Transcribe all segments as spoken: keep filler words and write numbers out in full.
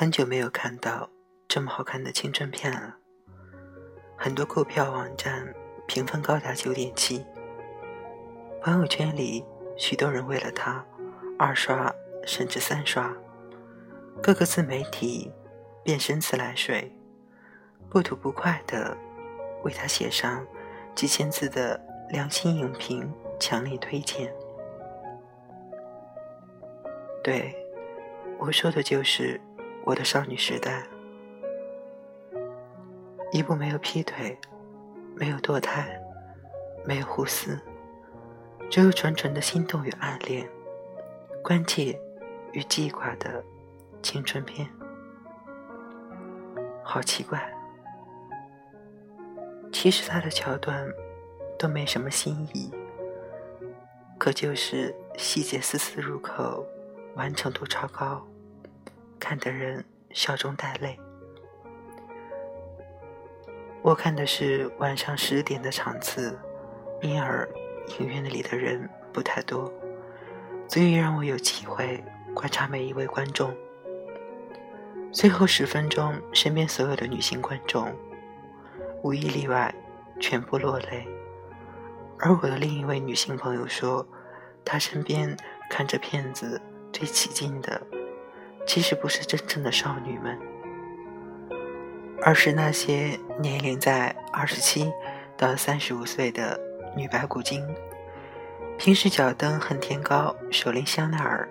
很久没有看到这么好看的青春片了。很多购票网站评分高达 九点七。 朋友圈里许多人为了它二刷甚至三刷，各个自媒体便深自来水，不吐不快地为它写上几千字的良心影评，强力推荐。对，我说的就是我的少女时代。一部没有劈腿，没有堕胎，没有胡思，只有纯纯的心动与暗恋，关切与记挂的青春片。好奇怪，其实它的桥段都没什么新意，可就是细节丝丝入扣，完成度超高，看的人笑中带泪。我看的是晚上十点的场次，因而影院里的人不太多，所以让我有机会观察每一位观众。最后十分钟，身边所有的女性观众无一例外全部落泪，而我的另一位女性朋友说，她身边看着片子最起劲的其实不是真正的少女们，而是那些年龄在二十七到三十五岁的女白骨精，平时脚蹬恨天高，手拎香奈儿，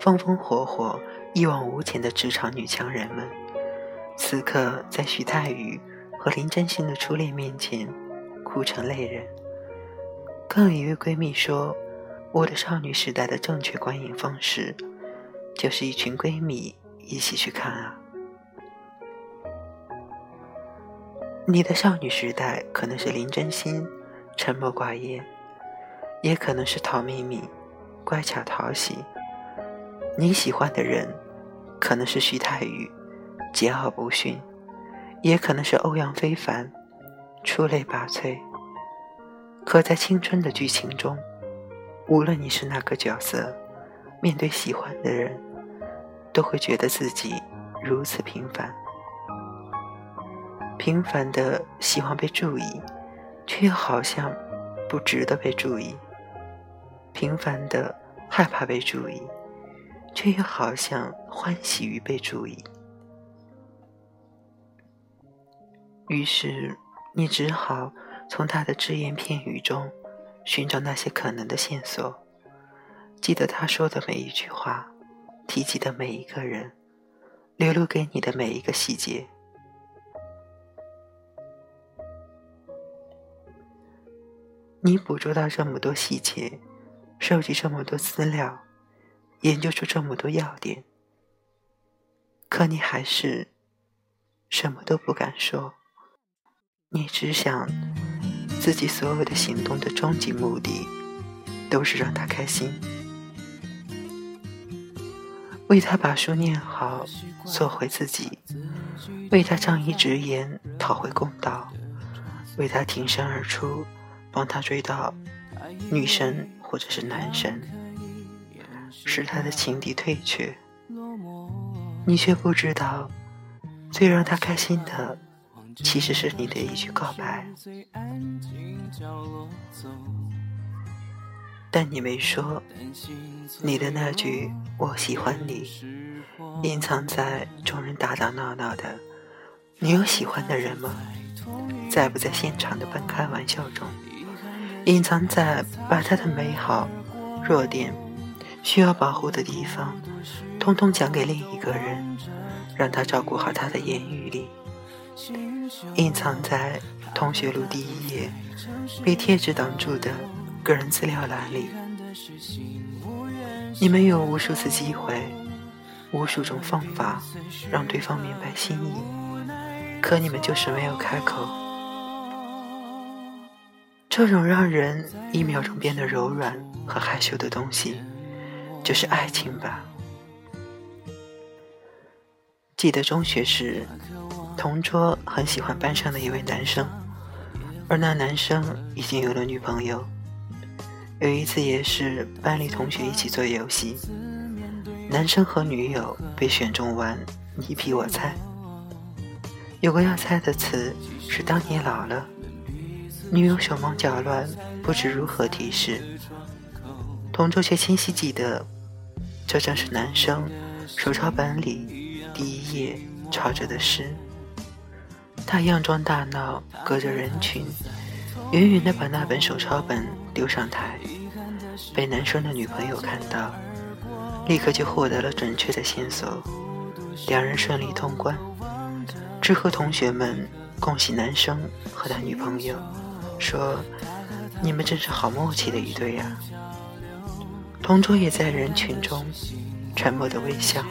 风风火火一往无前的职场女强人们，此刻在徐太宇和林真心的初恋面前哭成泪人。更有一位闺蜜说，我的少女时代的正确观影方式就是一群闺蜜一起去看啊。你的少女时代可能是林真心沉默寡言，也可能是陶秘密乖巧讨喜。你喜欢的人可能是徐太宇桀骜不驯，也可能是欧阳非凡出类拔萃。可在青春的剧情中，无论你是哪个角色，面对喜欢的人都会觉得自己如此平凡，平凡的希望被注意，却又好像不值得被注意，平凡的害怕被注意，却又好像欢喜于被注意。于是你只好从他的只言片语中寻找那些可能的线索，记得他说的每一句话，提及的每一个人，流露给你的每一个细节。你捕捉到这么多细节，收集这么多资料，研究出这么多要点，可你还是什么都不敢说。你只想自己所有的行动的终极目的都是让他开心，为他把书念好，做回自己，为他仗义直言，讨回公道，为他挺身而出，帮他追到女神或者是男神，使他的情敌退却。你却不知道，最让他开心的其实是你的一句告白，但你没说。你的那句我喜欢你，隐藏在众人打打闹闹的你有喜欢的人吗，在不在现场的半开玩笑中，隐藏在把他的美好、弱点、需要保护的地方通通讲给另一个人，让他照顾好他的言语里，隐藏在同学录第一页被贴纸挡住的个人资料栏里。你们有无数次机会，无数种方法让对方明白心意，可你们就是没有开口。这种让人一秒钟变得柔软和害羞的东西，就是爱情吧。记得中学时，同桌很喜欢班上的一位男生，而那男生已经有了女朋友。有一次也是班里同学一起做游戏，男生和女友被选中玩你比我猜。有个要猜的词是当你老了，女友手忙脚乱，不知如何提示。同桌却清晰记得，这正是男生手抄本里第一页抄着的诗。他佯装大闹，隔着人群，远远地把那本手抄本丢上台，被男生的女朋友看到，立刻就获得了准确的线索，两人顺利通关。之后同学们恭喜男生和他女朋友，说你们真是好默契的一对呀、啊。同桌也在人群中沉默地微笑，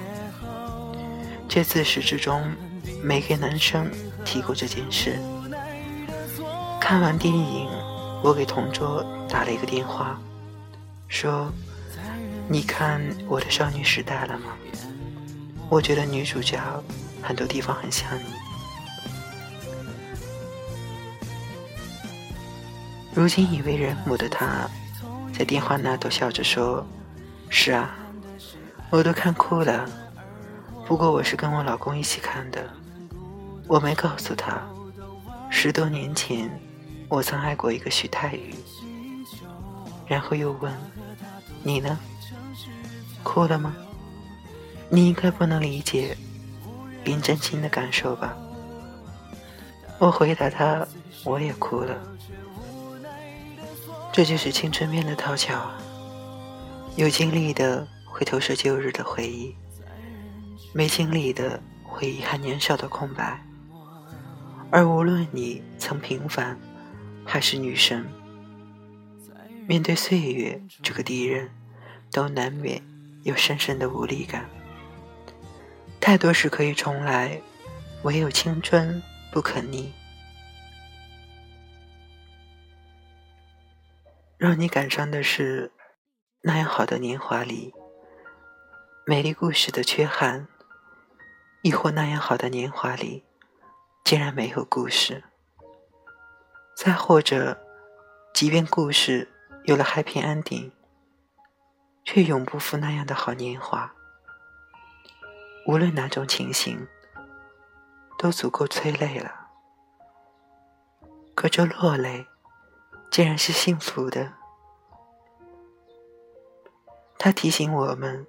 却自始至终没给男生提过这件事。看完电影，我给同桌打了一个电话，说你看我的少女时代了吗？我觉得女主角很多地方很像你。如今已为人母的她，在电话那头笑着说，是啊，我都看哭了，不过我是跟我老公一起看的，我没告诉他，十多年前我曾爱过一个徐太宇。然后又问，你呢？哭了吗？你应该不能理解林真心的感受吧。我回答他，我也哭了。这就是青春片的讨巧啊，有经历的会投射旧日的回忆，没经历的会遗憾年少的空白。而无论你曾平凡还是女神，面对岁月这个敌人，都难免有深深的无力感。太多事可以重来，唯有青春不可逆。让你感伤的是，那样好的年华里，美丽故事的缺憾，亦或那样好的年华里，竟然没有故事。再或者，即便故事有了happy ending，却永不负那样的好年华。无论哪种情形，都足够催泪了。可这落泪，竟然是幸福的。它提醒我们，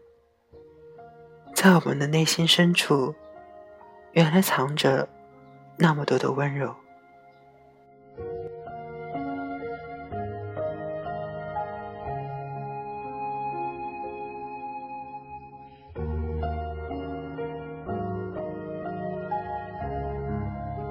在我们的内心深处，原来藏着那么多的温柔。